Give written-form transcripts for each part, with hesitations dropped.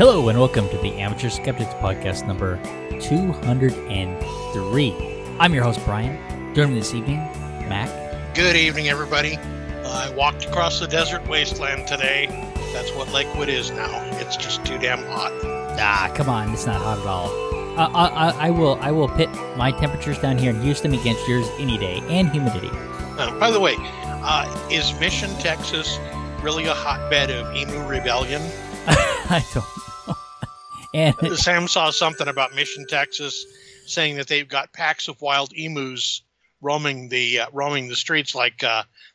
Hello and welcome to the Amateur Skeptics Podcast number 203. I'm your host, Brian. Joining me this evening, Mac. Good evening, everybody. I walked across the desert wasteland today. That's what Lakewood is now. It's just too damn hot. Ah, come on. It's not hot at all. I will pit my temperatures down here in Houston against yours any day, and humidity. By the way, is Mission, Texas really a hotbed of Emu Rebellion? I don't know. And Sam saw something about Mission, Texas, saying that they've got packs of wild emus roaming the streets like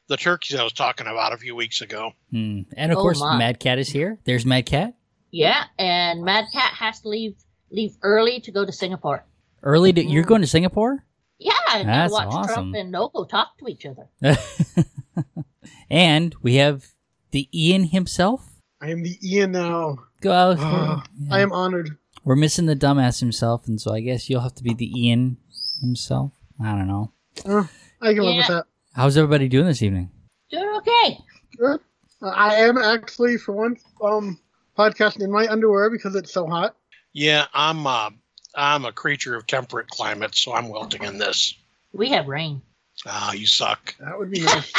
the turkeys I was talking about a few weeks ago. Mm. And of course, my Mad Cat is here. There's Mad Cat. Yeah, and Mad Cat has to leave early to go to Singapore. Early? You're going to Singapore? Yeah, and that's watch awesome. Trump and Noble talk to each other. And we have the Ian himself. I am the Ian now. I am honored. We're missing the dumbass himself, and so I guess you'll have to be the Ian himself. I don't know. I can live with that. How's everybody doing this evening? Doing okay. Good. I am actually, for once, podcasting in my underwear because it's so hot. Yeah, I'm a creature of temperate climates, so I'm wilting in this. We have rain. Ah, you suck. That would be nice.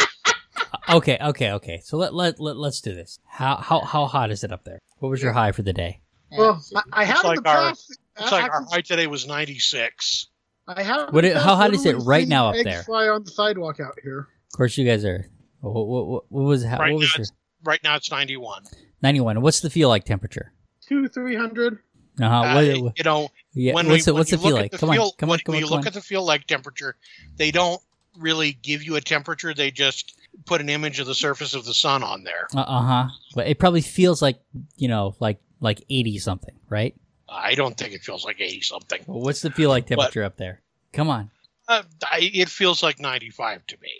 Okay. So let's do this. How hot is it up there? What was your high for the day? Well, I had like our high today was 96. I have. How hot is it right now up there? Fly on the sidewalk out here. Of course, you guys are. What was it? Right now it's 91. 91. What's the feel like temperature? 200-300. You know. Yeah. What's the feel like? Come on. When you look at the feel like temperature, they don't really give you a temperature. They just put an image of the surface of the sun on there. But it probably feels like, you know, like 80 something, right? I don't think it feels like 80 something. Well, what's the feel like temperature up there? Come on. It feels like 95 to me.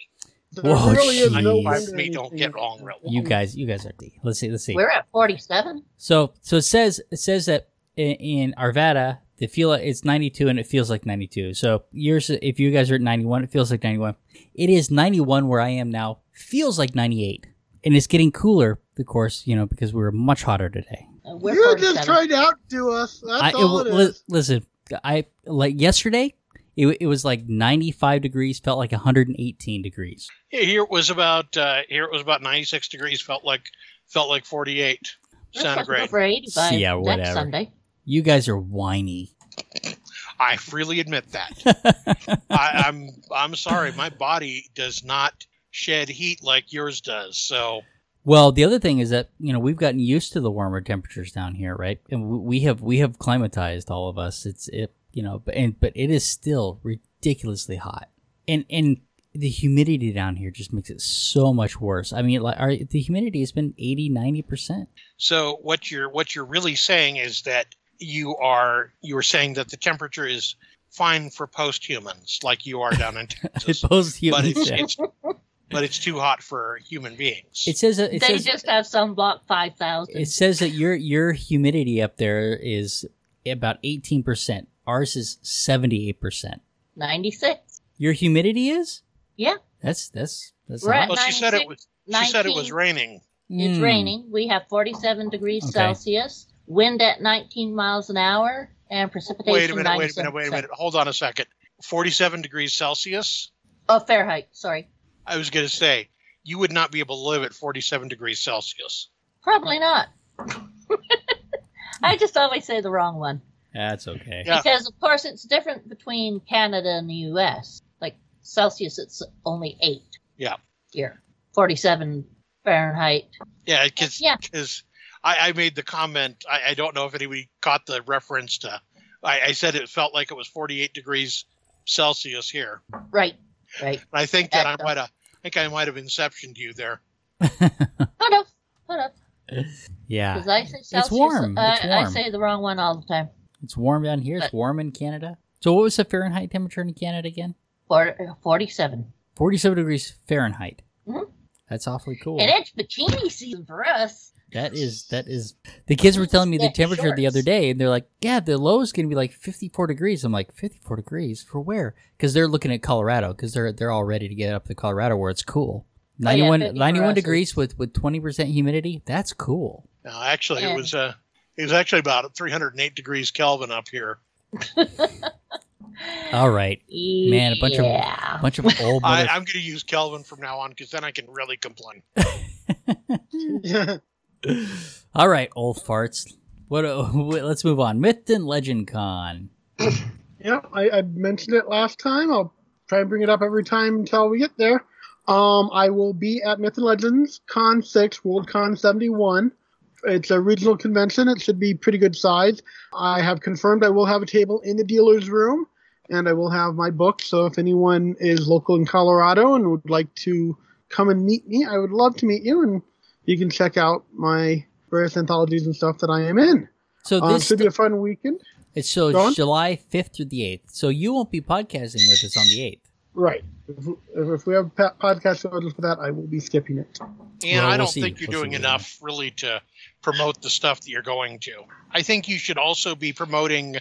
Whoa, geez. Don't get wrong real well. You guys are deep. Let's see. We're at 47. So it says that in Arvada, they feel like it's 92 and it feels like 92. So if you guys are at 91, it feels like 91. It is 91 where I am now. Feels like 98. And it's getting cooler, of course, you know, because we were much hotter today. You're just trying to outdo us. That's all it is. Listen, I like yesterday, it was like 95 degrees, felt like 118 degrees. Yeah, here it was about 96 degrees, felt like 48 centigrade. Over 85. Yeah, whatever. Next Sunday. You guys are whiny. I freely admit that. I'm sorry. My body does not shed heat like yours does. So, well, the other thing is that, you know, we've gotten used to the warmer temperatures down here, right? And we have acclimatized, all of us. But it is still ridiculously hot, and the humidity down here just makes it so much worse. I mean, like the humidity has been 80, 90%. So what you're really saying is that you are saying that the temperature is fine for post-humans, like you are down in Texas. But it's too hot for human beings. It says that they have sunblock 5,000. It says that your humidity up there is about 18%. Ours is 78%. 96. Your humidity is? Yeah. That's right. Well, she said it was raining. It's raining. We have 47 degrees Celsius. Wind at 19 miles an hour and precipitation. Wait a minute. Hold on a second. 47 degrees Celsius? Oh, Fahrenheit. Sorry. I was going to say, you would not be able to live at 47 degrees Celsius. Probably not. I just always say the wrong one. That's okay. Yeah. Because, of course, it's different between Canada and the U.S. Like Celsius, it's only 8. Yeah. Here. 47 Fahrenheit. Yeah, because... Yeah. I made the comment, I don't know if anybody caught the reference to, I said it felt like it was 48 degrees Celsius here. Right. But I think that I might have inceptioned you there. Hold up. Yeah. Because I say Celsius, it's warm. I say the wrong one all the time. It's warm down here. It's warm in Canada. So what was the Fahrenheit temperature in Canada again? 47. 47 degrees Fahrenheit. Mm-hmm. That's awfully cool. And it's bikini season for us. That is. The kids were telling me the temperature the other day, and they're like, "Yeah, the low is going to be like 54 degrees." I'm like, "54 degrees for where?" Because they're looking at Colorado, because they're all ready to get up to Colorado where it's cool. 91 degrees with 20% humidity. That's cool. No, actually, it was It was actually about 308 degrees Kelvin up here. All right, man. A bunch of old. I'm going to use Kelvin from now on because then I can really complain. All right, old farts. Let's move on. Myth and Legend Con. Yeah, I mentioned it last time. I'll try and bring it up every time until we get there. I will be at Myth and Legends Con 6, WorldCon 71. It's a regional convention. It should be pretty good size. I have confirmed I will have a table in the dealer's room, and I will have my book. So if anyone is local in Colorado and would like to come and meet me, I would love to meet you, and you can check out my various anthologies and stuff that I am in. So this should be a fun weekend. It's July 5th through the 8th. So you won't be podcasting with us on the 8th. Right. If we have podcast orders for that, I will be skipping it. And well, I don't think you're doing enough really to promote the stuff that you're going to. I think you should also be promoting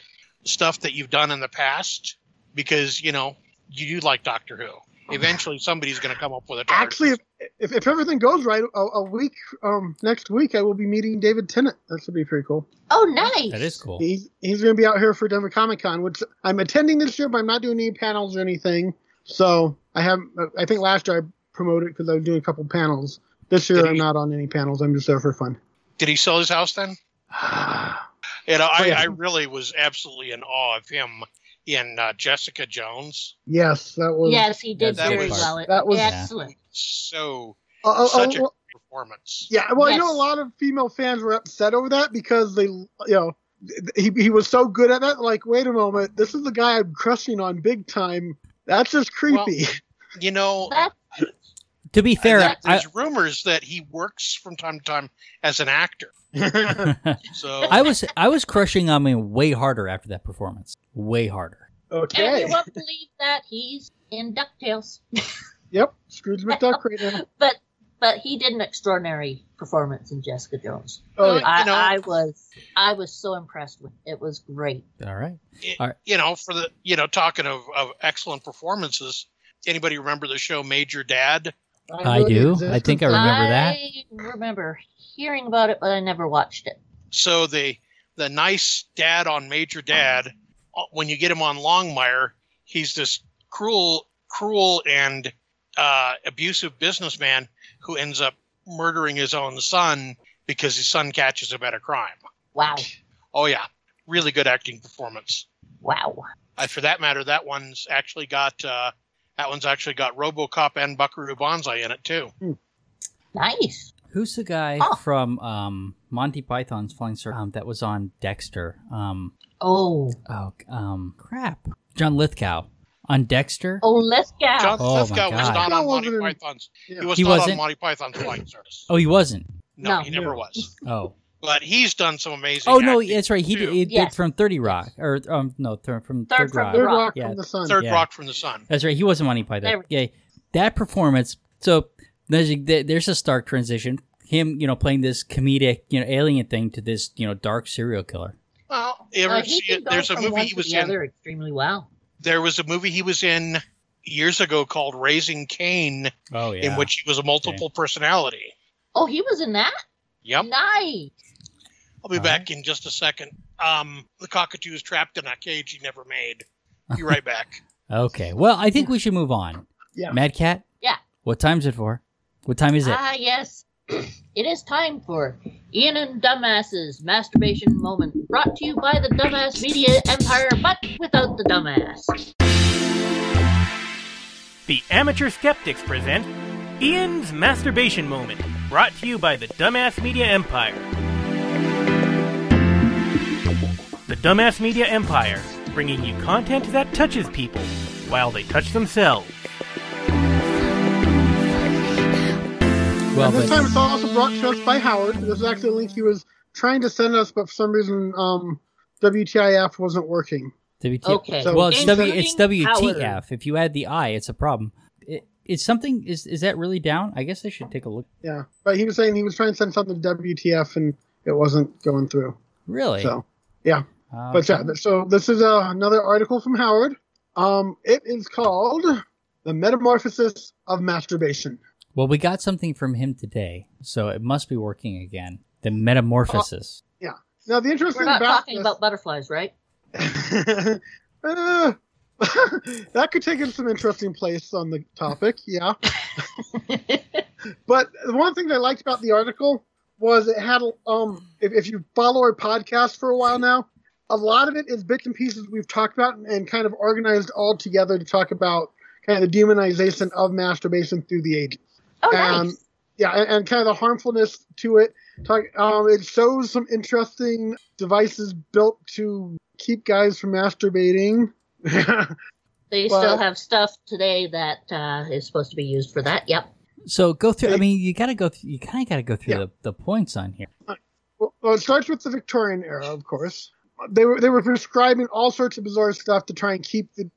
stuff that you've done in the past because, you know, you do like Doctor Who. Eventually somebody's going to come up with a target. Actually, if everything goes right, next week I will be meeting David Tennant. That should be pretty cool. Oh, nice. That is cool. He's going to be out here for Denver Comic Con, which I'm attending this year, but I'm not doing any panels or anything. So I think last year I promoted because I was doing a couple panels. This year I'm not on any panels. I'm just there for fun. Did he sell his house then? I really was absolutely in awe of him in Jessica Jones. Yes, that was. Yes, he did very well. That was excellent. So such a performance. Yeah, well, yes. I know a lot of female fans were upset over that because they, you know. He was so good at that. Like, wait a moment, this is the guy I'm crushing on big time. That's just creepy. Well, you know, to be fair, there's rumors that he works from time to time as an actor. So I was crushing on him way harder after that performance. Way harder. Okay. And you won't believe that he's in DuckTales. Yep, Scrooge McDuck right now. But he did an extraordinary performance in Jessica Jones. Oh, I was so impressed with it. It was great. All right. Talking of excellent performances, anybody remember the show Major Dad? I do. I think I remember that. I remember hearing about it, but I never watched it. So the nice dad on Major Dad, when you get him on Longmire, he's this cruel and abusive businessman who ends up murdering his own son because his son catches him at a crime. Wow. Oh, yeah. Really good acting performance. Wow. For that matter, that one's actually got RoboCop and Buckaroo Banzai in it, too. Mm. Nice. Who's the guy from Monty Python's Flying Circus that was on Dexter? Crap. John Lithgow. On Dexter? Oh, Lithgow. Lithgow was not on Monty Python's. Yeah. He was not on Monty Python's Flying Circus. Oh, he wasn't? No, he never was. Oh. But he's done some amazing acting. Oh, no, that's right. He did from 30 Rock. Or, from Third Rock. Third Rock from the Sun. Third Rock from the Sun. That's right. He wasn't Monty Python. Yeah. That performance. So there's a stark transition. Him, playing this comedic, alien thing to this, dark serial killer. Well, there's a movie he was in. Extremely well. There was a movie he was in years ago called Raising Cain, in which he was a multiple personality. Oh, he was in that? Yep. Nice. I'll be back in just a second. The cockatoo is trapped in a cage he never made. Be right back. Okay. Well, I think we should move on. Yeah. Mad Cat? Yeah. What time is it for? What time is it? Ah, yes. It is time for Ian and Dumbass's Masturbation Moment, brought to you by the Dumbass Media Empire, but without the dumbass. The Amateur Skeptics present Ian's Masturbation Moment, brought to you by the Dumbass Media Empire. The Dumbass Media Empire, bringing you content that touches people while they touch themselves. Well, this time it's also brought to us by Howard. This is actually a link he was trying to send us, but for some reason WTIF wasn't working. Okay. So, well, it's WTF. Howard. If you add the I, it's a problem. Is that really down? I guess I should take a look. Yeah, but he was saying he was trying to send something to WTF and it wasn't going through. Really? So, yeah. So this is another article from Howard. It is called The Metamorphosis of Masturbation. Well, we got something from him today, so it must be working again. The metamorphosis. Yeah. Now, the interesting thing about we're not talking about butterflies, right? That could take it to some interesting place on the topic, yeah. But the one thing that I liked about the article was it had, if you follow our podcast for a while now, a lot of it is bits and pieces we've talked about and kind of organized all together to talk about kind of the demonization of masturbation through the ages. Oh, nice. Yeah, and kind of the harmfulness to it. It shows some interesting devices built to keep guys from masturbating. They still have stuff today that is supposed to be used for that. Yep. So go through. I mean, you kind of got to go through the points on here. Well, it starts with the Victorian era, of course. They were prescribing all sorts of bizarre stuff to try and keep the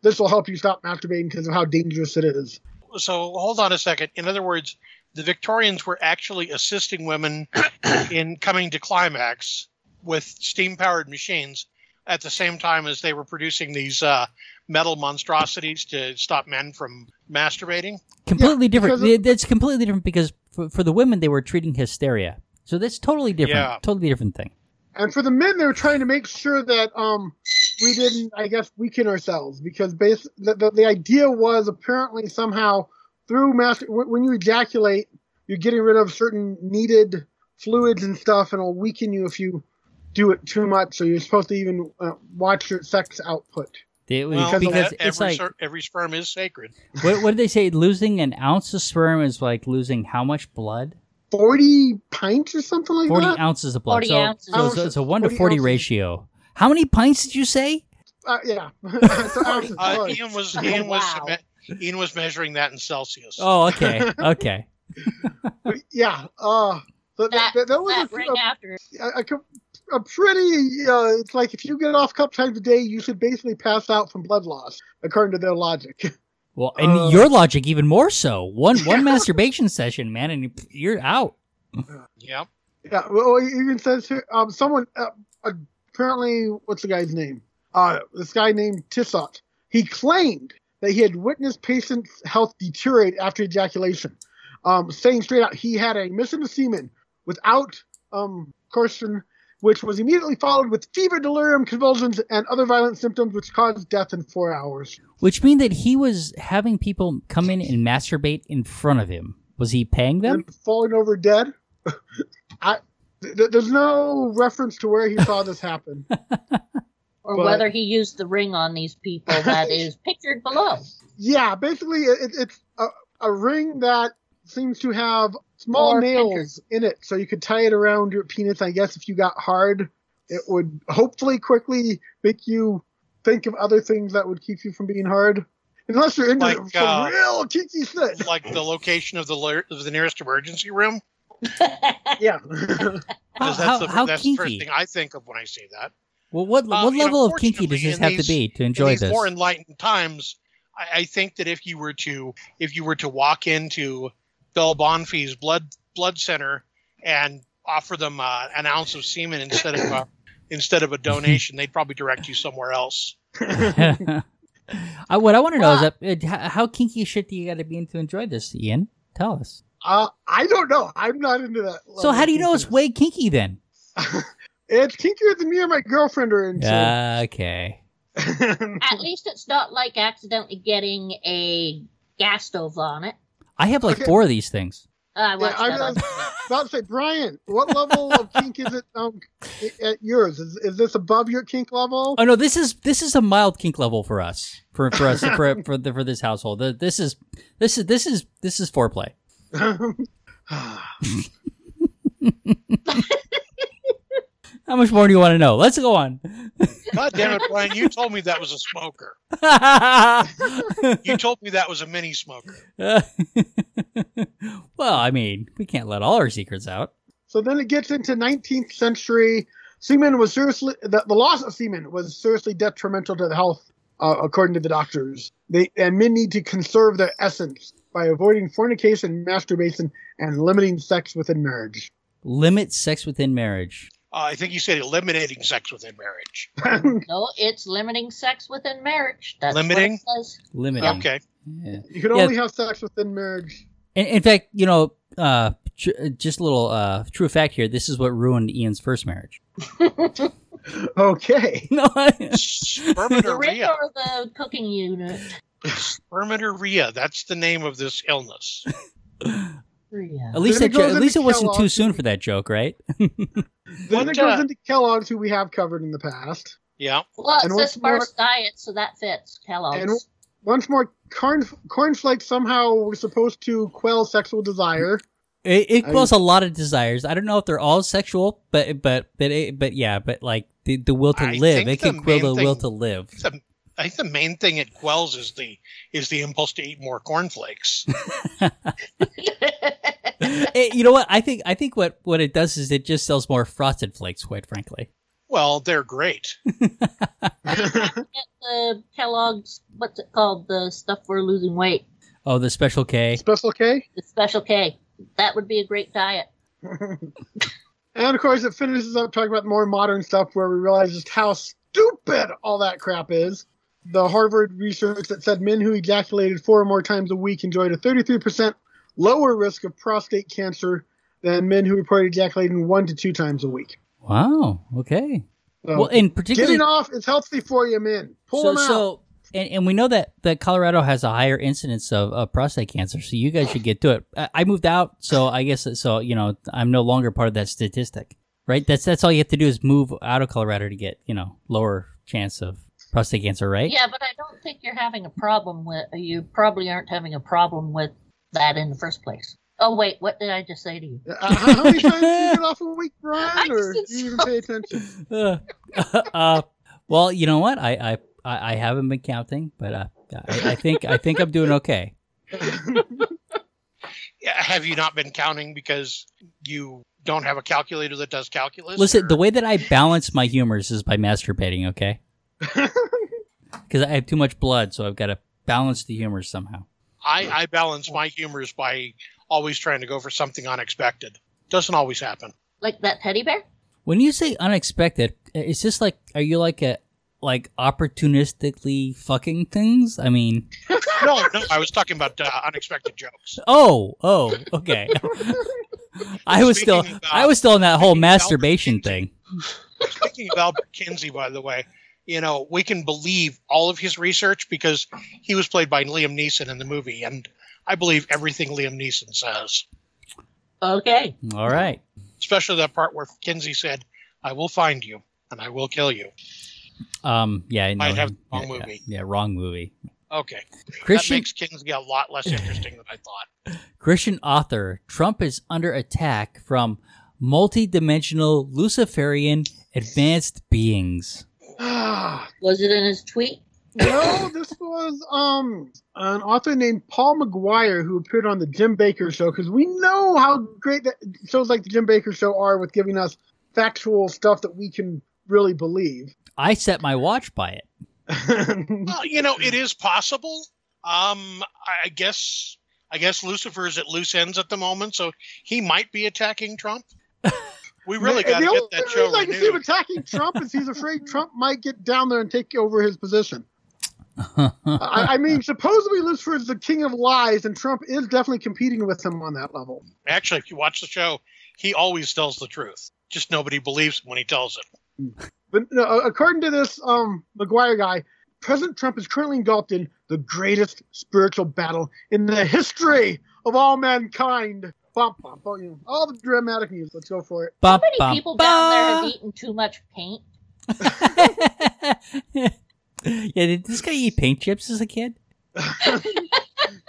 this will help you stop masturbating because of how dangerous it is. So hold on a second. In other words, the Victorians were actually assisting women in coming to climax with steam-powered machines at the same time as they were producing these metal monstrosities to stop men from masturbating. Completely different. It's completely different because for the women, they were treating hysteria. So that's totally different. Yeah. Totally different thing. And for the men, they were trying to make sure that we didn't, I guess, weaken ourselves because the idea was apparently somehow through when you ejaculate, you're getting rid of certain needed fluids and stuff, and it'll weaken you if you do it too much. So you're supposed to even watch your sex output. Because it's every sperm is sacred. What did they say? Losing an ounce of sperm is like losing how much blood? 40 pints or something like 40 that? 40 ounces of blood. 40 ounces. So it's a 1 to 40 ratio. How many pints did you say? Yeah. Ian was measuring that in Celsius. Oh, okay. Okay. Yeah. That was that right after. A pretty, it's like if you get off a couple times a day, you should basically pass out from blood loss, according to their logic. Well, and your logic even more so. One masturbation session, man, and you're out. Yeah. Yeah. Well, it even says here, someone, apparently, what's the guy's name? This guy named Tissot. He claimed that he had witnessed patients' health deteriorate after ejaculation, saying straight out he had a missing semen without coercion, which was immediately followed with fever, delirium, convulsions, and other violent symptoms, which caused death in 4 hours. Which mean that he was having people come in and masturbate in front of him. Was he paying them? And falling over dead? There's no reference to where he saw this happen. Or whether he used the ring on these people that is pictured below. Yeah, basically it's a ring that seems to have small nails in it, so you could tie it around your penis. I guess if you got hard, it would hopefully quickly make you think of other things that would keep you from being hard. Unless you're into some real kinky shit. Like the location of the nearest emergency room? Yeah. That's the first thing I think of when I see that. Well, what level of kinky does this have to be to enjoy this? In these more enlightened times, I think that if you were to walk into Bell Bonfi's blood center and offer them an ounce of semen instead of a donation, they'd probably direct you somewhere else. What I want to know is how kinky shit do you got to be in to enjoy this, Ian? Tell us. I don't know. I'm not into that. So how do you know it's way kinky then? It's kinkier than me and my girlfriend are into. Okay. At least it's not like accidentally getting a gas stove on it. I have like 4 of these things. I was about to say, Brian, what level of kink is it at yours? Is this above your kink level? Oh no, this is a mild kink level for us. For us for this household. This is foreplay. How much more do you want to know? Let's go on. God damn it, Brian. You told me that was a smoker. You told me that was a mini smoker. Well, I mean, we can't let all our secrets out. So then it gets into 19th century. Semen was seriously... The loss of semen was seriously detrimental to the health, according to the doctors. And men need to conserve their essence by avoiding fornication, masturbation, and limiting sex within marriage. Limit sex within marriage. I think you said eliminating sex within marriage. No, it's limiting sex within marriage. That's limiting? What it says. Limiting. Okay. Yeah. You can only have sex within marriage. In fact, just a little true fact here. This is what ruined Ian's first marriage. Okay. No, the ring or the cooking unit? Spermatoria. That's the name of this illness. At least it wasn't too soon for that joke, right? It goes into Kellogg's, who we have covered in the past. Yeah. Well, it's a sparse diet, so that fits Kellogg's. And once more, cornflakes somehow were supposed to quell sexual desire. It quells a lot of desires. I don't know if they're all sexual, but the will to live. It can quell the will to live. I think the main thing it quells is the impulse to eat more cornflakes. You know what? I think what it does is it just sells more frosted flakes, quite frankly. Well, they're great. The Kellogg's, what's it called? The stuff we're losing weight. Oh, the Special K. Special K? The Special K. That would be a great diet. And, of course, it finishes up talking about more modern stuff where we realize just how stupid all that crap is. The Harvard research that said men who ejaculated 4 or more times a week enjoyed a 33% lower risk of prostate cancer than men who reported ejaculating 1 to 2 times a week. Wow. Okay. So, well, in particular, getting off is healthy for you, men. Pull them out. And we know that Colorado has a higher incidence of prostate cancer, so you guys should get to it. I moved out, so I guess I'm no longer part of that statistic, right? That's all you have to do is move out of Colorado to get lower chance of prostate cancer, right? Yeah, but I don't think you're having a problem with. You probably aren't having a problem with that in the first place. Oh wait, what did I just say to you? How many times do you get off a week, Brian, or do you even pay attention? Well, you know what? I haven't been counting, but I think I'm doing okay. Have you not been counting because you don't have a calculator that does calculus? Listen, the way that I balance my humors is by masturbating, okay? Because I have too much blood, so I've got to balance the humors somehow. I balance my humors by always trying to go for something unexpected. Doesn't always happen. Like that teddy bear? When you say unexpected, is this like, are you like a... like opportunistically fucking things? I mean, no. I was talking about unexpected jokes. Oh, okay. I was still in that whole masturbation thing. Speaking of Albert Kinsey, by the way, we can believe all of his research because he was played by Liam Neeson in the movie, and I believe everything Liam Neeson says. Okay. All right. Especially that part where Kinsey said, "I will find you and I will kill you." Wrong movie. Yeah, wrong movie. Okay. That makes Kinsey a lot less interesting than I thought. Christian author, Trump is under attack from multidimensional Luciferian advanced beings. Was it in his tweet? No, this was an author named Paul McGuire who appeared on the Jim Bakker show, because we know how great that shows like the Jim Bakker show are with giving us factual stuff that we can really believe. I set my watch by it. Well, it is possible. I guess Lucifer is at loose ends at the moment, so he might be attacking Trump. We really got to get that show renewed. The only thing I can see him attacking Trump is he's afraid Trump might get down there and take over his position. I mean, supposedly Lucifer is the king of lies, and Trump is definitely competing with him on that level. Actually, if you watch the show, he always tells the truth. Just nobody believes him when he tells it. But according to this McGuire guy, President Trump is currently engulfed in the greatest spiritual battle in the history of all mankind. Bum, bum, bum, all the dramatic news. Let's go for it. Bum, how many bum, people bum. Down there have eaten too much paint? Yeah, did this guy eat paint chips as a kid?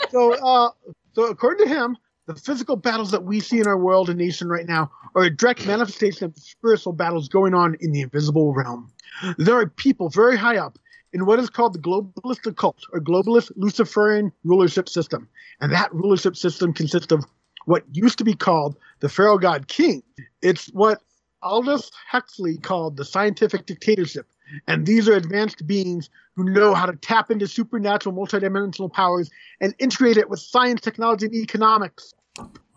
So according to him, the physical battles that we see in our world and nation right now are a direct manifestation of spiritual battles going on in the invisible realm. There are people very high up in what is called the globalist occult or globalist Luciferian rulership system. And that rulership system consists of what used to be called the Pharaoh God King. It's what Aldous Huxley called the scientific dictatorship. And these are advanced beings who know how to tap into supernatural multidimensional powers and integrate it with science, technology, and economics.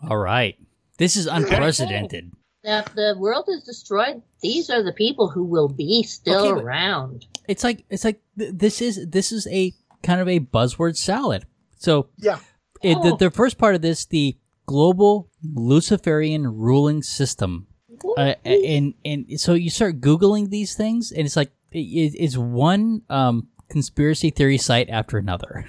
All right. This is unprecedented. Now, if the world is destroyed, these are the people who will be still around. It's like this is a kind of a buzzword salad. So yeah. The first part of this, the global Luciferian ruling system. And so you start Googling these things, and it's like it's one conspiracy theory site after another.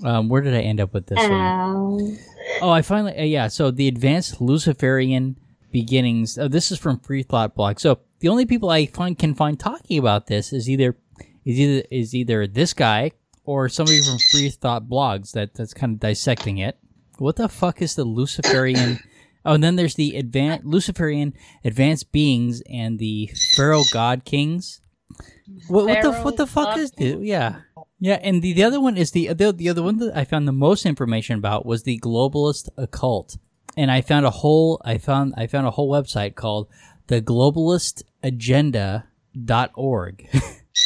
Where did I end up with this one? Oh, I finally so the Advanced Luciferian Beginnings. Oh, this is from Free Thought Blog. So the only people I can find talking about this is either this guy or somebody from Free Thought Blogs that's kind of dissecting it. What the fuck is the Luciferian? Oh, and then there's the Luciferian Advanced Beings and the Pharaoh God Kings. What the fuck is this? Yeah. And the other one is the other one that I found the most information about was the globalist occult, and I found a whole website called theglobalistagenda.org.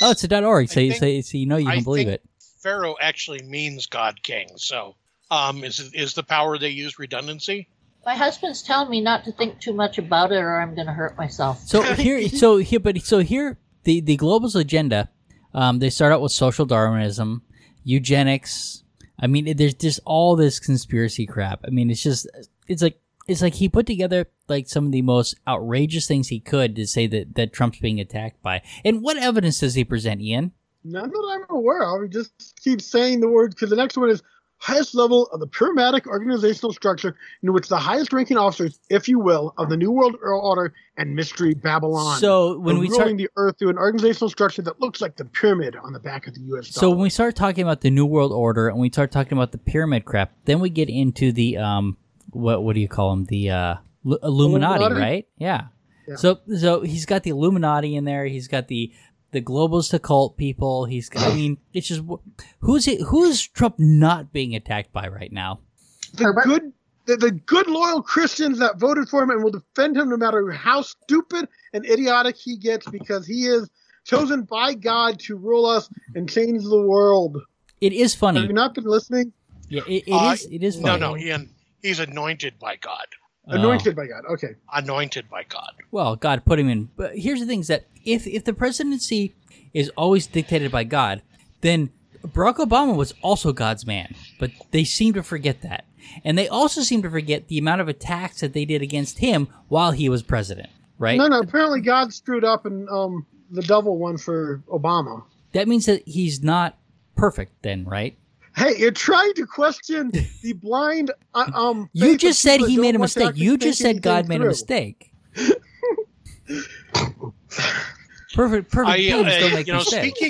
Oh, it's a .org, so you know you can believe it. Pharaoh actually means God King. So, is the power they use redundancy? My husband's telling me not to think too much about it, or I'm going to hurt myself. So here, the globalist agenda. They start out with social Darwinism, eugenics. I mean, there's just all this conspiracy crap. I mean, it's like he put together like some of the most outrageous things he could to say that Trump's being attacked by. And what evidence does he present, Ian? None that I'm aware of. He just keeps saying the word, because the next one is highest level of the pyramidal organizational structure in which the highest ranking officers, if you will, of the New World Order and Mystery Babylon. So when we ruling the earth through an organizational structure that looks like the pyramid on the back of the U.S. dollar. So when we start talking about the New World Order and we start talking about the pyramid crap, then we get into the what do you call them? The Illuminati, right? Yeah. So he's got the Illuminati in there. He's got the globalist occult people. He's got, I mean, it's just who's Trump not being attacked by right now? The good loyal Christians that voted for him and will defend him no matter how stupid and idiotic he gets, because he is chosen by God to rule us and change the world. It is funny. Have you not been listening? Yeah, it is funny. No, Ian. He's anointed by God. Anointed by God. Okay. Anointed by God. Well, God put him in. But here's the thing: is that if the presidency is always dictated by God, then Barack Obama was also God's man. But they seem to forget that, and they also seem to forget the amount of attacks that they did against him while he was president. Right? No. Apparently, God screwed up, and the devil won for Obama. That means that he's not perfect, then, right? Hey, you're trying to question the blind. You just said he made a mistake. You just said God made a mistake. Perfect. Don't make mistakes.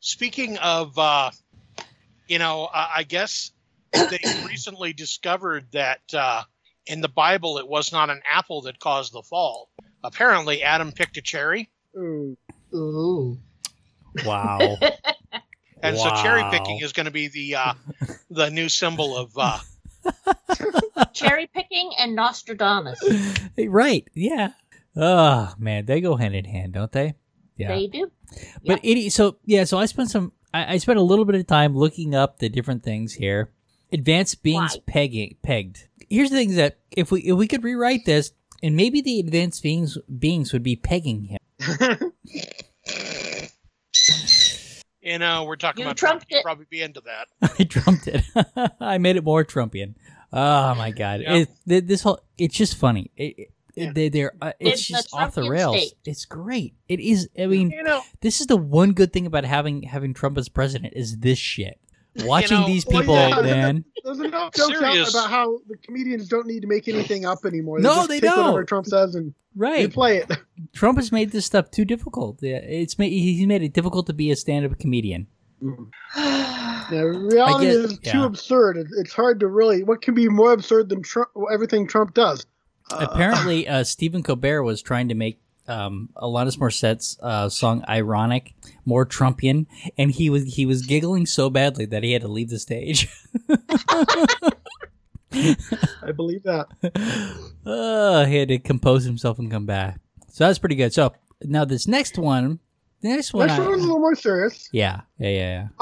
Speaking of, I guess they recently discovered that in the Bible it was not an apple that caused the fall. Apparently, Adam picked a cherry. Ooh. Wow. And so cherry picking is going to be the new symbol of cherry picking and Nostradamus. Right? Yeah. Oh man, they go hand in hand, don't they? Yeah, they do. But yeah. So I spent I spent a little bit of time looking up the different things here. Advanced beings pegged. Here's the thing: that if we could rewrite this, and maybe the advanced beings would be pegging him. You know, we're talking about Trump. You'd probably be into that. I trumped it. I made it more Trumpian. Oh my God! Yeah. It's just funny. It's just off the rails. State. It's great. It is. I mean, this is the one good thing about having Trump as president is this shit. Watching these people, man. There's enough jokes out about how the comedians don't need to make anything up anymore. They don't. Whatever Trump says and play it. Trump has made this stuff too difficult. Yeah, he's made it difficult to be a stand-up comedian. Reality is too absurd. It's hard to really. What can be more absurd than everything Trump does? Apparently, Stephen Colbert was trying to make Alanis Morissette's song "Ironic" more Trumpian, and he was giggling so badly that he had to leave the stage. I believe that. He had to compose himself and come back. So that's pretty good. So now this next one's a little more serious. Yeah. Let's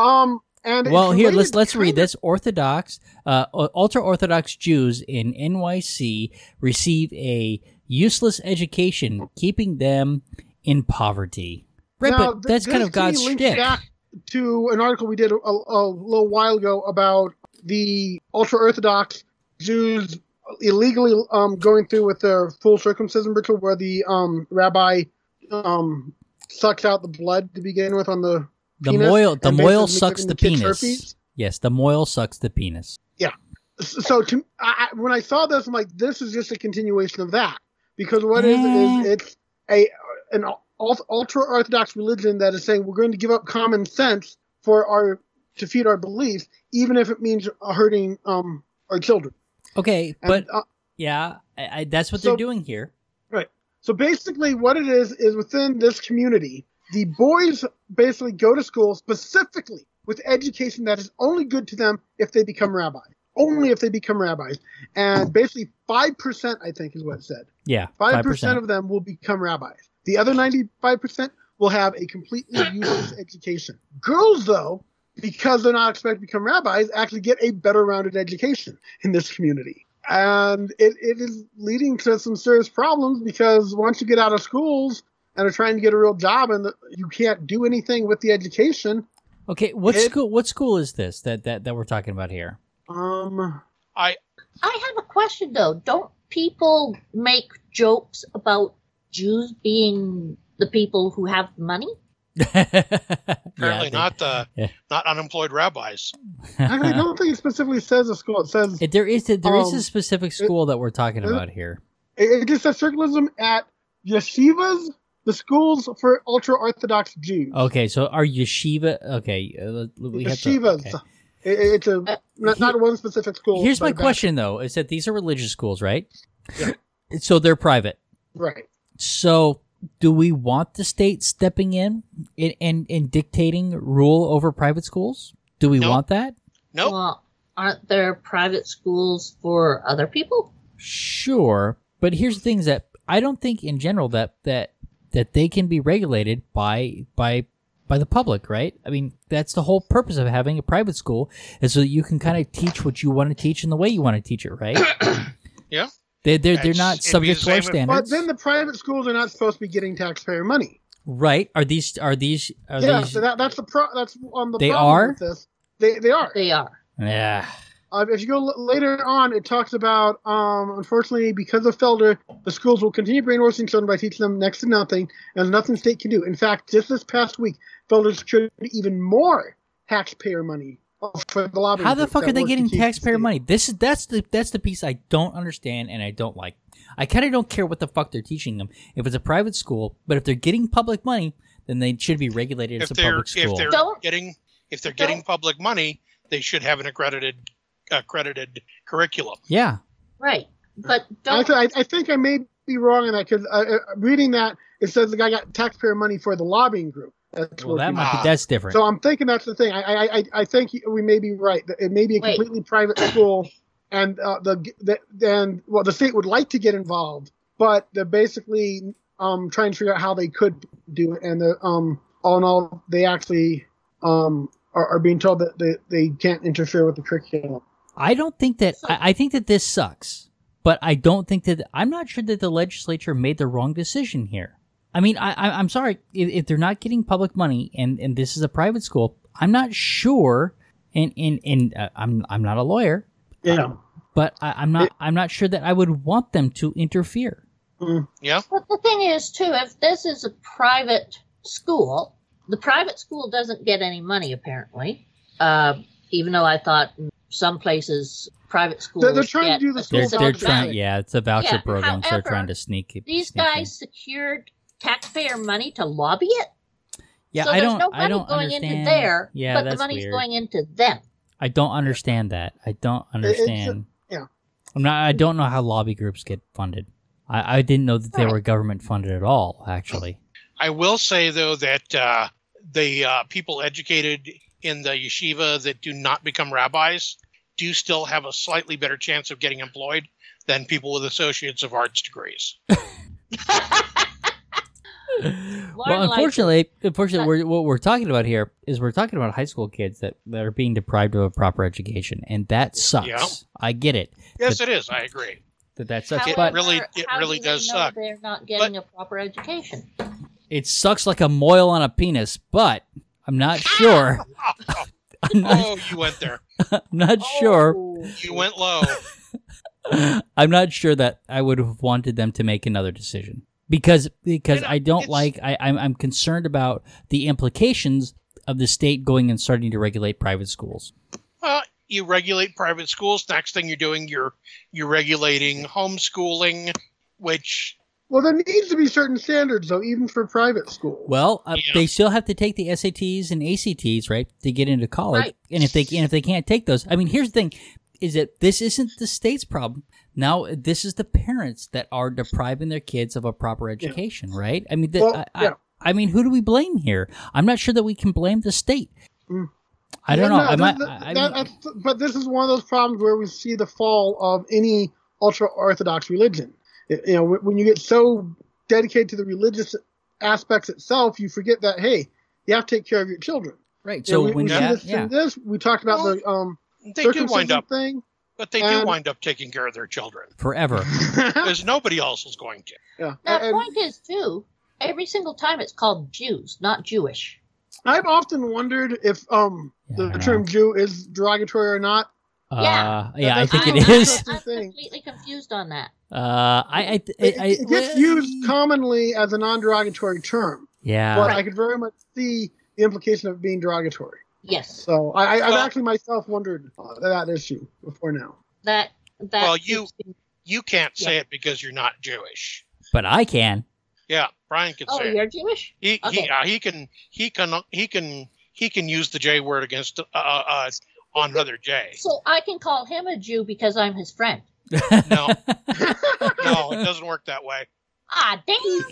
read this. Orthodox, ultra-Orthodox Jews in NYC receive a useless education, keeping them in poverty. Right, now, but that's kind of God's shtick. To an article we did a little while ago about the ultra-Orthodox Jews illegally going through with their full circumcision ritual, where the rabbi sucks out the blood to begin with on the penis. The moil sucks the penis. Herpes. Yes, the moil sucks the penis. Yeah. So when I saw this, I'm like, this is just a continuation of that. Because what it is, it's an ultra-Orthodox religion that is saying we're going to give up common sense to feed our beliefs, even if it means hurting our children. Okay, but that's what they're doing here. Right. So basically what it is within this community, the boys basically go to school specifically with education that is only good to them if they become rabbis. Only if they become rabbis. And basically 5%, I think, is what it said. Yeah, 5% of them will become rabbis. The other 95% will have a completely useless education. Girls, though, because they're not expected to become rabbis, actually get a better-rounded education in this community. And it is leading to some serious problems, because once you get out of schools and are trying to get a real job and you can't do anything with the education. Okay, what school is this that we're talking about here? I have a question, though. Don't people make jokes about Jews being the people who have money? Apparently not unemployed rabbis. I don't think it specifically says a school. It says there is a specific school that we're talking about here. It just says circularism at Yeshivas, the schools for ultra-Orthodox Jews. Okay, so are yeshiva... Okay, we have Yeshivas. To, okay. It's a not one specific school. Here's my question, though, is that these are religious schools, right? Yeah. So they're private. Right. So do we want the state stepping in and dictating rule over private schools? Do we want that? No. Well, aren't there private schools for other people? Sure. But here's the thing, is that I don't think in general that they can be regulated by the public, right? I mean, that's the whole purpose of having a private school, is so that you can kind of teach what you want to teach in the way you want to teach it, right? Yeah. They're not subject to our standards. But then the private schools are not supposed to be getting taxpayer money. Right. Are these so that's the problem with this. They are. Yeah. If you go later on, it talks about, unfortunately, because of Felder, the schools will continue brainwashing children by teaching them next to nothing, and nothing state can do. In fact, just this past week, Felder secured even more taxpayer money for the lobby. How the fuck are they getting taxpayer money? That's the piece I don't understand and I don't like. I kind of don't care what the fuck they're teaching them if it's a private school, but if they're getting public money, then they should be regulated as a public school. If they're getting public money, they should have an accredited curriculum. Yeah. Right. But don't... I think I may be wrong on that, because reading that, it says the guy got taxpayer money for the lobbying group. That's different. So I'm thinking that's the thing. I think we may be right. It may be a completely private school, and the state would like to get involved, but they're basically trying to figure out how they could do it. And all in all, they actually are being told that they can't interfere with the curriculum. I don't think that. I think that this sucks, but I don't think that. I'm not sure that the legislature made the wrong decision here. I mean, I'm sorry, if they're not getting public money and this is a private school, I'm not sure, and I'm not a lawyer, yeah, but I'm not sure that I would want them to interfere. Yeah. But the thing is, too, if this is a private school, the private school doesn't get any money, apparently, even though I thought in some places private schools they're trying to do the school. It's a voucher program, so they're trying to sneak it. These guys secured taxpayer money to lobby it? Yeah, so there's no money going into there, yeah, but the money's going into them. I don't understand that. I don't understand. I don't know how lobby groups get funded. I didn't know that they were government funded at all, actually. I will say, though, that the people educated in the yeshiva that do not become rabbis do still have a slightly better chance of getting employed than people with associates of arts degrees. Well, unfortunately, what we're talking about here is we're talking about high school kids that are being deprived of a proper education, and that sucks. Yeah. I get it. Yes, it is. I agree. That sucks. It really does suck. They're not getting a proper education. It sucks like a moil on a penis, but I'm not sure. You went there. I'm not sure. You went low. I'm not sure that I would have wanted them to make another decision because I don't like. I'm concerned about the implications of the state going and starting to regulate private schools. Well, you regulate private schools. Next thing you're doing, you're regulating homeschooling, which. Well, there needs to be certain standards, though, even for private schools. Well, they still have to take the SATs and ACTs, right, to get into college. Right. And if they can't take those, I mean, here's the thing: is that this isn't the state's problem. Now, this is the parents that are depriving their kids of a proper education, right? I mean, I mean, who do we blame here? I'm not sure that we can blame the state. Mm. I don't know. But this is one of those problems where we see the fall of any ultra-Orthodox religion. You know, when you get so dedicated to the religious aspects itself, you forget that, hey, you have to take care of your children. Right. So we talked about the circumcision thing. But they do wind up taking care of their children. Forever. Because nobody else is going to. Yeah. The point is, too, every single time it's called Jews, not Jewish. I've often wondered if the term Jew is derogatory or not. I think it is. I'm completely confused on that. It gets used commonly as a non-derogatory term. Yeah, but I could very much see the implication of being derogatory. Yes. So I've actually myself wondered that issue before now. You can't say it because you're not Jewish, but I can. Yeah, Brian can say it. Oh, you're Jewish? He can use the J word against on another J. So I can call him a Jew because I'm his friend. No. No, it doesn't work that way. Ah, dang.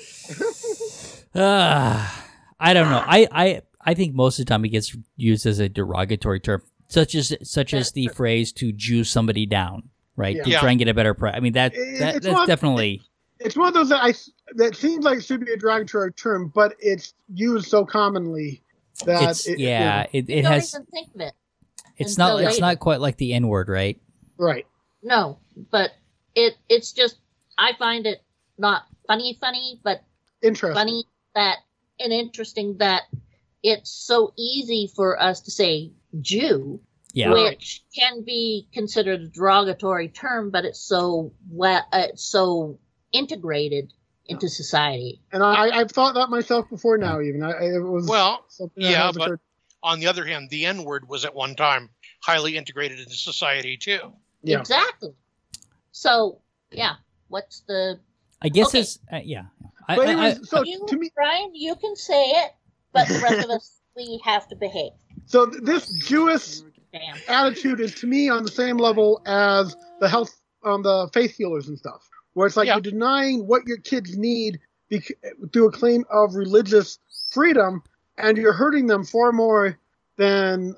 I don't know. I think most of the time it gets used as a derogatory term, such as the phrase to Jew somebody down, right? Yeah. To try and get a better price. I mean, that's definitely... It's one of those that seems like it should be a derogatory term, but it's used so commonly that you don't even think of it. It's not quite like the N-word, right? Right. No, but it's just, I find it not funny, but interesting. Interesting that it's so easy for us to say Jew, which can be considered a derogatory term, but it's so integrated into society. And I've thought that myself before now, even. But on the other hand, the N-word was at one time highly integrated into society, too. Yeah. Exactly. So, what's the... I guess it's... Brian, you can say it, but the rest of us, we have to behave. So this Jewish attitude is, to me, on the same level as the faith healers and stuff. Where it's like you're denying what your kids need through a claim of religious freedom, and you're hurting them far more than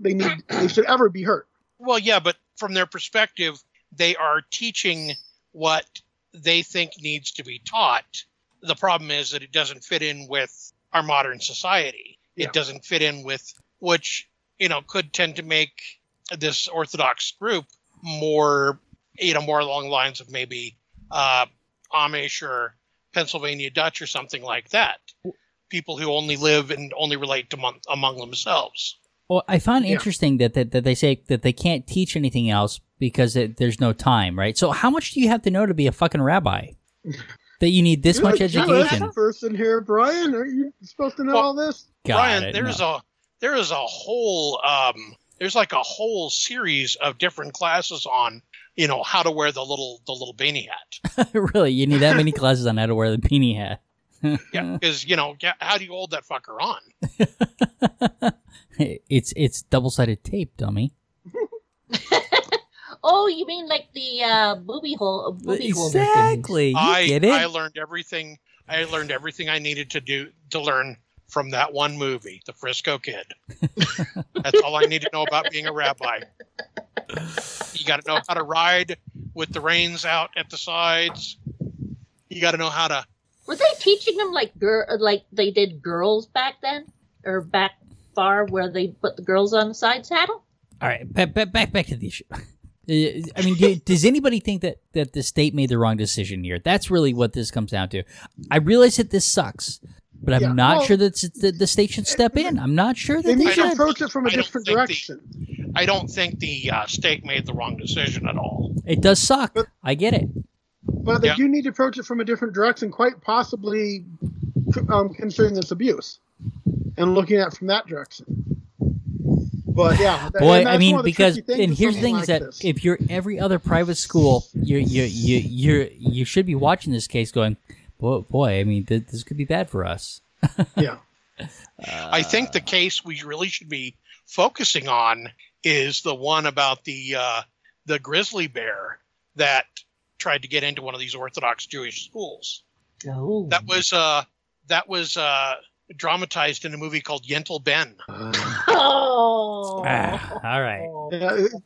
they should ever be hurt. Well, yeah, but from their perspective, they are teaching what they think needs to be taught. The problem is that it doesn't fit in with our modern society. Yeah. It doesn't fit in with, which, could tend to make this Orthodox group more, more along the lines of maybe Amish or Pennsylvania Dutch or something like that. People who only live and only relate to among themselves. Well, I find interesting that they say that they can't teach anything else because there's no time, right? So how much do you have to know to be a fucking rabbi? That you need this much education? You're a person here, Brian. Are you supposed to know all this? Brian, there's a whole series of different classes on how to wear the little beanie hat. Really? You need that many classes on how to wear the beanie hat? Yeah, because, how do you hold that fucker on? It's double-sided tape, dummy. Oh, you mean like the booby hole? Booby holder. Exactly. You get it? I learned everything I needed to learn from that one movie, The Frisco Kid. That's all I need to know about being a rabbi. You got to know how to ride with the reins out at the sides. You got to know how to... Were they teaching them like they did girls back then, or back far where they put the girls on the side saddle? All right, back to the issue. I mean, does anybody think that the state made the wrong decision here? That's really what this comes down to. I realize that this sucks, But I'm not sure that the state should step in. I'm not sure that they should. They approach it from a different direction. I don't think the state made the wrong decision at all. It does suck. But, I get it. But they do need to approach it from a different direction, quite possibly considering this abuse and looking at it from that direction. But yeah, boy, I mean, because and here's the thing is that if you're every other private school, you should be watching this case going, boy, I mean, this could be bad for us. Yeah, I think the case we really should be focusing on is the one about the grizzly bear that tried to get into one of these Orthodox Jewish schools. Oh. That was dramatized in a movie called Yentl Ben. Oh, all right.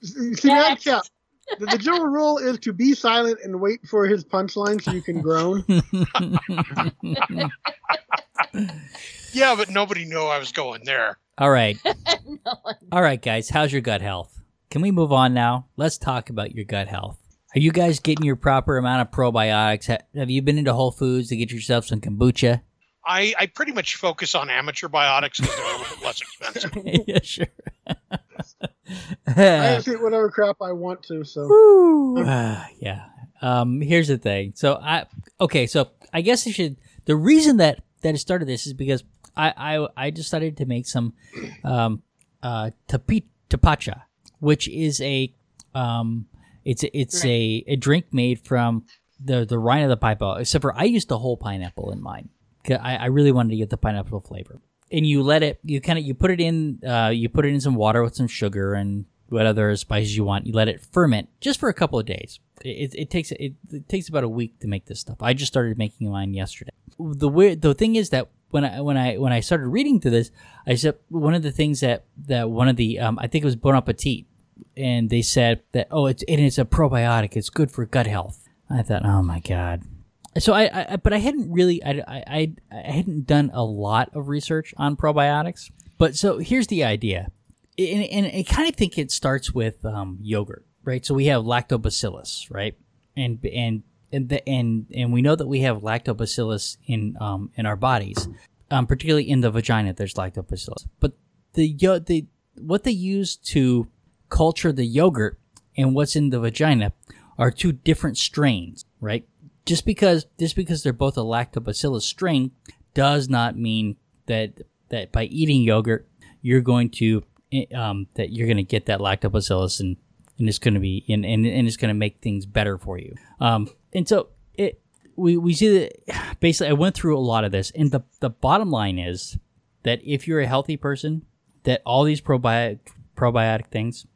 See, the general rule is to be silent and wait for his punchline so you can groan. Yeah, but nobody knew I was going there. All right. All right, guys. How's your gut health? Can we move on now? Let's talk about your gut health. Are you guys getting your proper amount of probiotics? Have you been into Whole Foods to get yourself some kombucha? I pretty much focus on amateur biotics because they're a little bit less expensive. Yeah, sure. I just eat whatever crap I want to. So yeah. Here's the thing. So I guess I should. The reason that I started this is because I decided to make some tapacha, which is a drink made from the rind of the pineapple. Except for I used the whole pineapple in mine. I really wanted to get the pineapple flavor, and you let it. You kind of you put it in some water with some sugar and what other spices you want. You let it ferment just for a couple of days. It takes about a week to make this stuff. I just started making mine yesterday. The thing is that when I started reading through this, I said one of the things that one of the I think it was Bon Appetit, and they said that it's a probiotic. It's good for gut health. I thought, oh my God. So but I hadn't really, I hadn't done a lot of research on probiotics. But so here's the idea, and I kind of think it starts with yogurt, right? So we have lactobacillus, right? And we know that we have lactobacillus in our bodies, particularly in the vagina. There's lactobacillus, but the what they use to culture the yogurt and what's in the vagina are two different strains, right? Just because they're both a lactobacillus strain does not mean that by eating yogurt you're going to get that lactobacillus and it's going to be and it's going to make things better for you. And so we see that basically. I went through a lot of this, and the bottom line is that if you're a healthy person, that all these probiotic things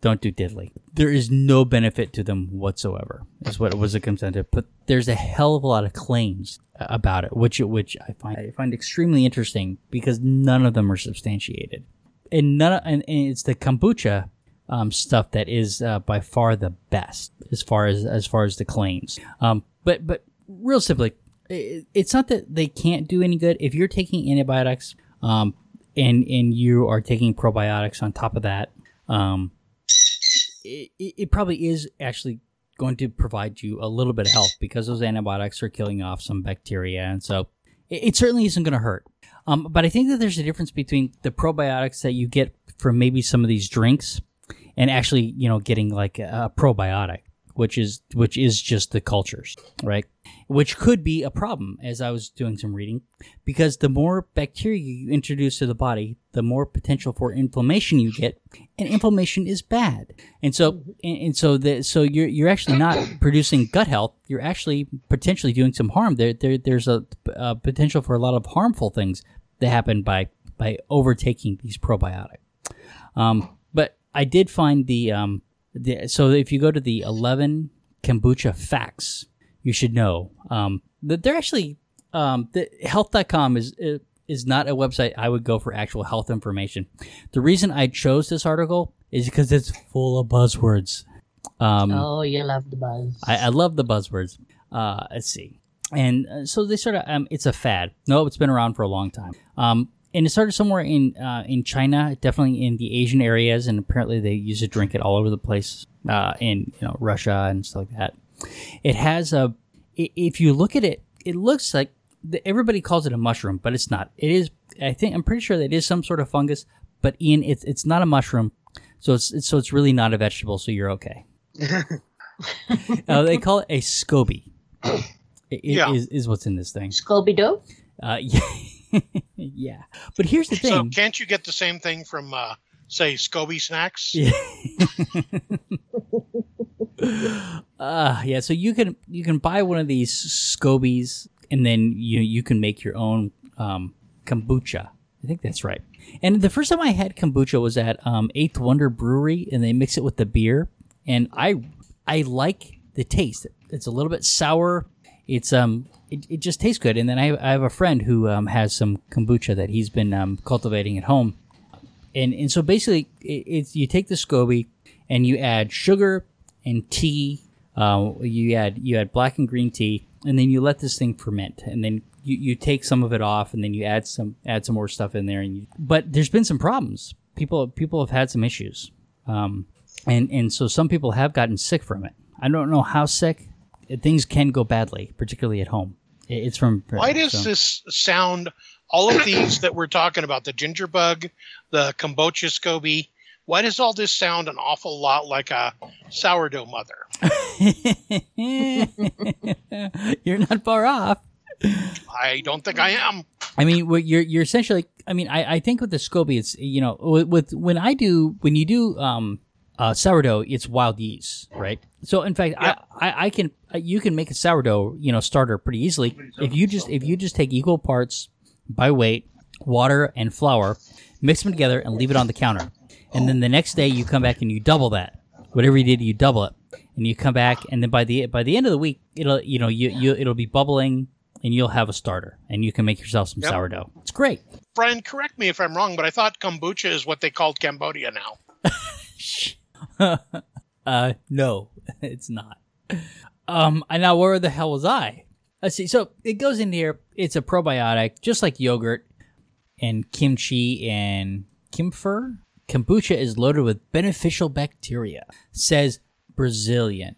don't do diddly. There is no benefit to them whatsoever. That's what it was a consensus. But there's a hell of a lot of claims about it, which I find extremely interesting because none of them are substantiated, and and it's the kombucha stuff that is by far the best as far as the claims. But real simply, it's not that they can't do any good if you're taking antibiotics, and you are taking probiotics on top of that. It probably is actually going to provide you a little bit of help because those antibiotics are killing off some bacteria, and so it certainly isn't going to hurt. But I think that there's a difference between the probiotics that you get from maybe some of these drinks and actually, getting like a probiotic, which is just the cultures, right? Which could be a problem, as I was doing some reading, because the more bacteria you introduce to the body, the more potential for inflammation you get, and inflammation is bad. And so you're actually not producing gut health. You're actually potentially doing some harm. There's a potential for a lot of harmful things that happen by overtaking these probiotics. But I did find so if you go to the 11 kombucha facts, you should know that they're actually health.com is not a website I would go for actual health information. The reason I chose this article is because it's full of buzzwords. You love the buzz. I love the buzzwords. Let's see. And so they sort of it's a fad. No, it's been around for a long time. And it started somewhere in China, definitely in the Asian areas, and apparently they used to drink it all over the place in Russia and stuff like that. It has if you look at it, it looks like everybody calls it a mushroom, but it's not. It is, I'm pretty sure that it is some sort of fungus, but Ian, it's not a mushroom. So it's really not a vegetable. So you're okay. They call it a SCOBY. Is what's in this thing. Scooby-Doo? Yeah. Yeah. But here's the thing. So can't you get the same thing from, say, SCOBY snacks? Yeah. Yeah. So you can buy one of these SCOBYs, and then you can make your own kombucha. I think that's right. And the first time I had kombucha was at Eighth Wonder Brewery, and they mix it with the beer. And I like the taste. It's a little bit sour. It's it just tastes good. And then I have a friend who has some kombucha that he's been cultivating at home. And so basically, it's you take the SCOBY and you add sugar and tea. You add black and green tea, and then you let this thing ferment. And then you take some of it off, and then you add some more stuff in there. But there's been some problems. People have had some issues. And so some people have gotten sick from it. I don't know how sick. Things can go badly, particularly at home. It's from. Why does this sound? All of these that we're talking about, the ginger bug, the kombucha SCOBY. Why does all this sound an awful lot like a sourdough mother? You're not far off. I don't think I am. I mean, you're essentially. I mean, I think with the SCOBY, it's when you do sourdough, it's wild yeast, right? So in fact, yeah. you can make a sourdough, starter pretty easily if you just take equal parts by weight, water and flour, mix them together and leave it on the counter. And then the next day you come back and you double that. Whatever you did, you double it. And you come back, and then by the end of the week, it'll be bubbling and you'll have a starter and you can make yourself some sourdough. It's great. Brian, correct me if I'm wrong, but I thought kombucha is what they called Cambodia now. No, it's not. And now where the hell was I? Let's see. So it goes in here. It's a probiotic, just like yogurt and kimchi and kimfer. Kombucha is loaded with beneficial bacteria, says Brazilian.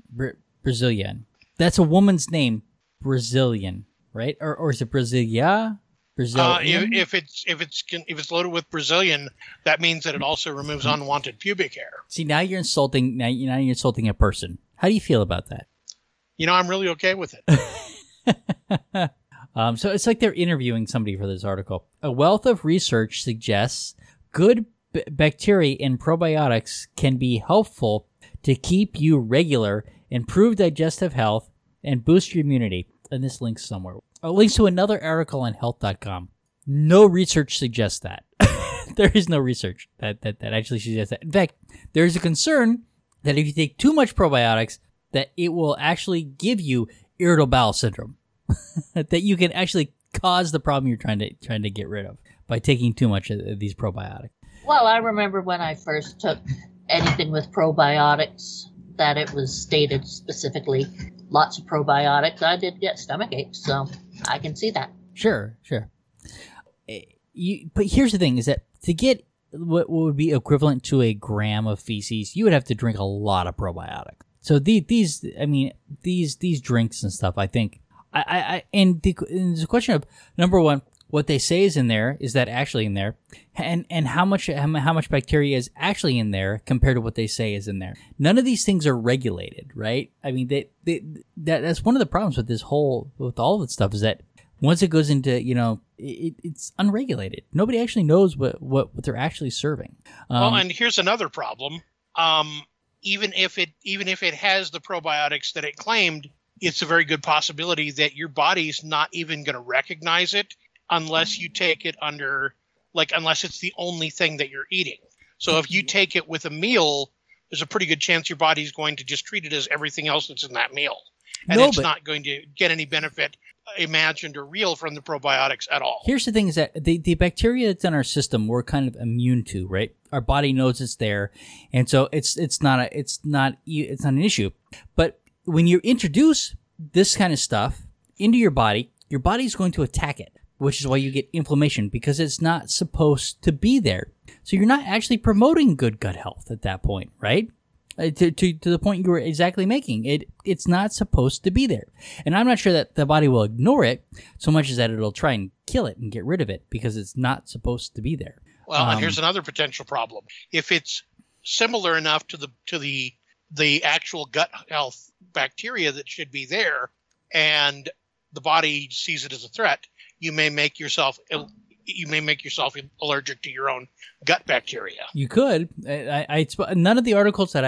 Brazilian. That's a woman's name, Brazilian, right? Or is it Brasilia? If it's loaded with Brazilian, that means that it also removes unwanted pubic hair. See, now you're insulting a person. How do you feel about that? I'm really okay with it. So it's like they're interviewing somebody for this article. A wealth of research suggests good bacteria and probiotics can be helpful to keep you regular, improve digestive health, and boost your immunity. And this link's somewhere. Oh, links to another article on health.com. No research suggests that. There is no research that actually suggests that. In fact, there is a concern that if you take too much probiotics, that it will actually give you irritable bowel syndrome. That you can actually cause the problem you're trying to get rid of by taking too much of these probiotics. Well, I remember when I first took anything with probiotics that it was stated specifically lots of probiotics. I did get stomach aches, so I can see that. Sure. But here's the thing, is that to get what would be equivalent to a gram of feces, you would have to drink a lot of probiotics. So these drinks and stuff, I think. And the question of, number one, what they say is in there, is that actually in there? And how much bacteria is actually in there compared to what they say is in there? None of these things are regulated, right? I mean, that's one of the problems with all of this stuff is that once it goes into, it's unregulated. Nobody actually knows what they're actually serving. Well, and here's another problem. Even if it has the probiotics that it claimed, it's a very good possibility that your body's not even going to recognize it. Unless you take it unless it's the only thing that you're eating. So if you take it with a meal, there's a pretty good chance your body's going to just treat it as everything else that's in that meal. And it's not going to get any benefit imagined or real from the probiotics at all. Here's the thing is that the bacteria that's in our system, we're kind of immune to, right? Our body knows it's there. And so it's not an issue. But when you introduce this kind of stuff into your body, your body's going to attack it. Which is why you get inflammation, because it's not supposed to be there. So you're not actually promoting good gut health at that point, right? To the point you were exactly making. It's not supposed to be there. And I'm not sure that the body will ignore it so much as that it'll try and kill it and get rid of it because it's not supposed to be there. Well, and here's another potential problem. If it's similar enough to the actual gut health bacteria that should be there and the body sees it as a threat, you may make yourself allergic to your own gut bacteria. You could. None of the articles that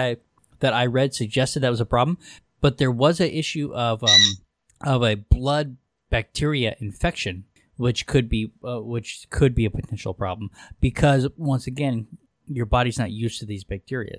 I read suggested that was a problem, but there was an issue of a blood bacteria infection, which could be a potential problem because once again, your body's not used to these bacteria.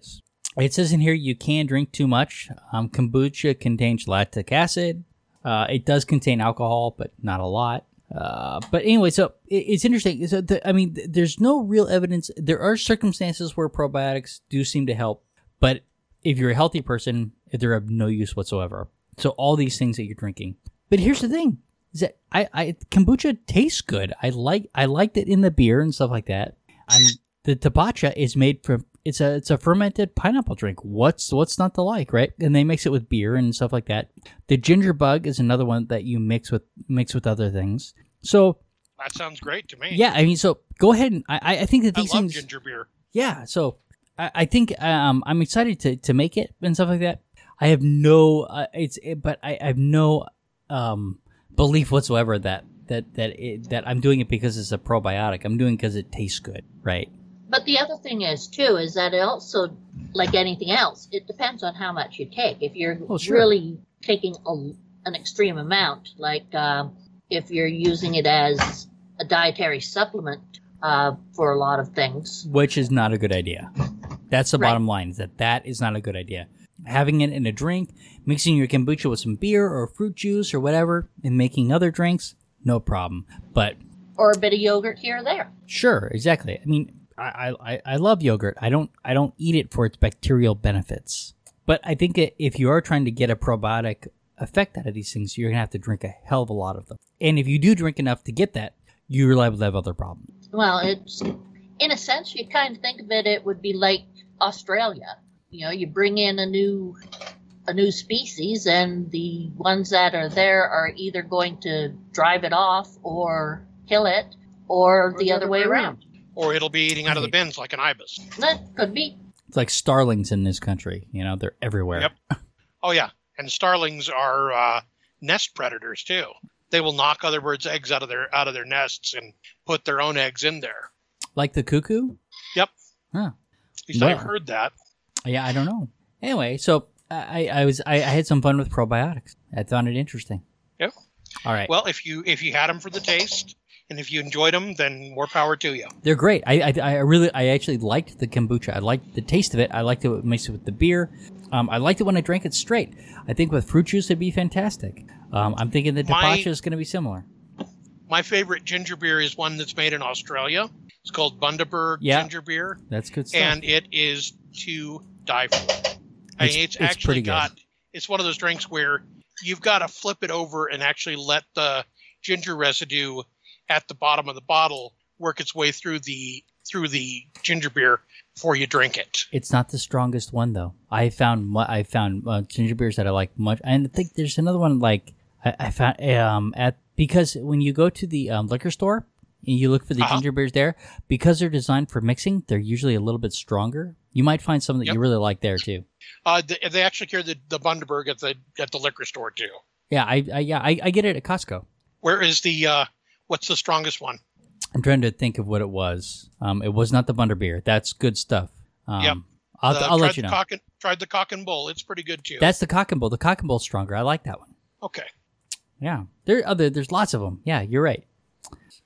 It says in here you can drink too much. Kombucha contains lactic acid. It does contain alcohol, but not a lot. But anyway, so it's interesting. So there's no real evidence. There are circumstances where probiotics do seem to help, but if you're a healthy person, they're of no use whatsoever. So all these things that you're drinking. But here's the thing: is that kombucha tastes good. I liked it in the beer and stuff like that. The tabacha is made from it's a fermented pineapple drink. What's not to like, right? And they mix it with beer and stuff like that. The ginger bug is another one that you mix with other things. So that sounds great to me. Yeah, so go ahead and I think that these things. I love ginger beer. Yeah, so I think I'm excited to make it and stuff like that. I have no belief whatsoever that I'm doing it because it's a probiotic. I'm doing it because it tastes good, right? But the other thing is, too, is that it also, like anything else, it depends on how much you take. If you're really taking an extreme amount, like if you're using it as a dietary supplement for a lot of things. Which is not a good idea. That's the bottom line, is that is not a good idea. Having it in a drink, mixing your kombucha with some beer or fruit juice or whatever, and making other drinks, no problem. But or a bit of yogurt here or there. Sure, exactly. I love yogurt. I don't eat it for its bacterial benefits. But I think if you are trying to get a probiotic effect out of these things, you're going to have to drink a hell of a lot of them. And if you do drink enough to get that, you're liable to have other problems. Well, it's in a sense, you kind of think of it, it would be like Australia. You know, you bring in a new species and the ones that are there are either going to drive it off or kill it or the other way around. Or it'll be eating out of the bins like an ibis. That could be. It's like starlings in this country. You know, they're everywhere. Yep. Oh, yeah. And starlings are nest predators, too. They will knock other birds' eggs out of their nests and put their own eggs in there. Like the cuckoo? Yep. Huh. At least I've heard that. Yeah, I don't know. Anyway, so I had some fun with probiotics. I found it interesting. Yep. All right. Well, if you had them for the taste... And if you enjoyed them, then more power to you. They're great. I actually liked the kombucha. I liked the taste of it. I liked it mixed with the beer. I liked it when I drank it straight. I think with fruit juice, it'd be fantastic. I'm thinking the tapacha is going to be similar. My favorite ginger beer is one that's made in Australia. It's called Bundaberg ginger beer. That's good stuff. And it is to die for. It's actually pretty good. It's one of those drinks where you've got to flip it over and actually let the ginger residue at the bottom of the bottle work its way through the ginger beer before you drink it. It's not the strongest one though. I found ginger beers that I like much, and I think there's another one like I found because when you go to the liquor store and you look for the ginger beers there, because they're designed for mixing, they're usually a little bit stronger. You might find some that you really like there too. They actually carry the Bundaberg at the liquor store too. Yeah, I get it at Costco. Where is the what's the strongest one? I'm trying to think of what it was. It was not the Bundaberg. That's good stuff. Yep. I'll let you know. Tried the Cock and Bull. It's pretty good, too. That's the Cock and Bull. The Cock and Bull's stronger. I like that one. Okay. Yeah. There's lots of them. Yeah, you're right.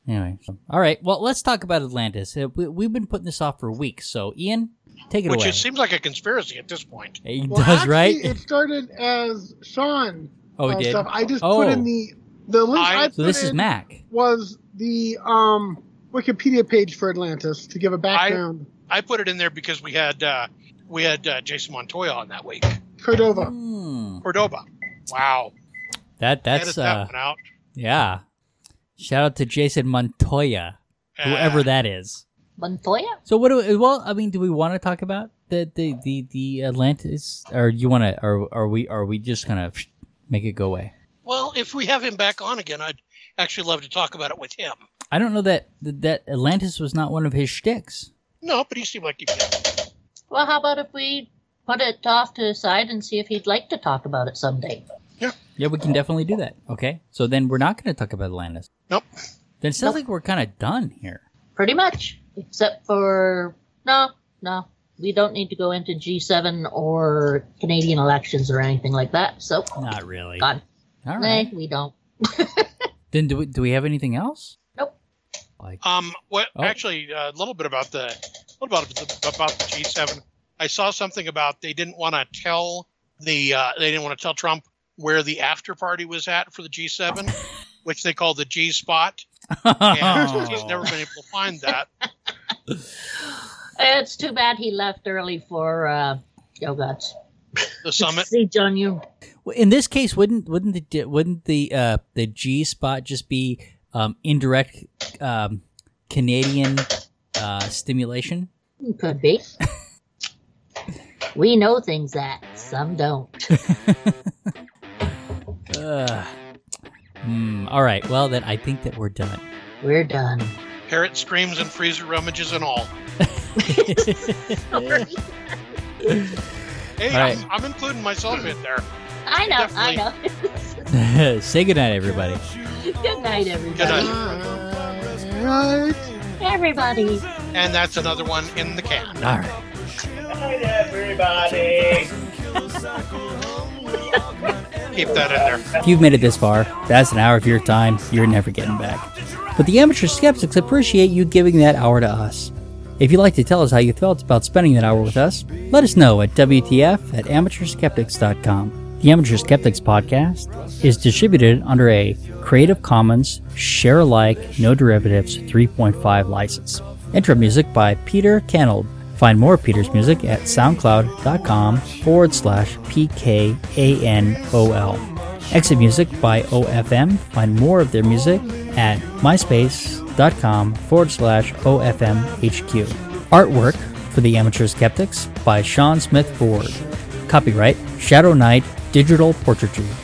Anyway. All right. Well, let's talk about Atlantis. We've been putting this off for weeks. So, Ian, take it away. Which seems like a conspiracy at this point. It does, right? It started as Sean. Oh, it did? Stuff. I just put in the link was the Wikipedia page for Atlantis to give a background. I put it in there because we had Jason Montoya on that week. Cordova. Wow. That's that one out. Yeah. Shout out to Jason Montoya, whoever that is. Montoya. So do we want to talk about? that the Atlantis, or you want to, are we just gonna make it go away? Well, if we have him back on again, I'd actually love to talk about it with him. I don't know that Atlantis was not one of his shticks. No, but he seemed like he did. Well, how about if we put it off to the side and see if he'd like to talk about it someday? Yeah. Yeah, we can definitely do that. Okay. So then we're not going to talk about Atlantis. Nope. Then it sounds like we're kind of done here. Pretty much. Except for... No. We don't need to go into G7 or Canadian elections or anything like that. So... Not really. Gone. All right. We don't. Then do we have anything else? Nope. Actually, a little bit about the G7. I saw something about they didn't want to tell tell Trump where the after party was at for the G7, which they call the G spot. And he's never been able to find that. It's too bad he left early for the summit. See John Yu. In this case, wouldn't the G spot just be indirect Canadian stimulation? Could be. We know things that some don't. All right. Well, then I think that we're done. We're done. Parrot screams and freezer rummages and all. Sorry. Hey, right. I'm including myself in there. I know. Say goodnight, everybody. Good night, everybody. And that's another one in the can. All right. Good night, everybody. Keep that in there. If you've made it this far, that's an hour of your time you're never getting back. But the Amateur Skeptics appreciate you giving that hour to us. If you'd like to tell us how you felt about spending that hour with us, let us know at WTF@amateurskeptics.com. The Amateur Skeptics Podcast is distributed under a Creative Commons Share-alike No Derivatives 3.5 license. Intro music by Peter Canold. Find more of Peter's music at soundcloud.com/PKANOL. Exit music by OFM. Find more of their music at myspace.com/OFMHQ. Artwork for the Amateur Skeptics by Sean Smith Ford. Copyright Shadow Knight Digital Portraiture.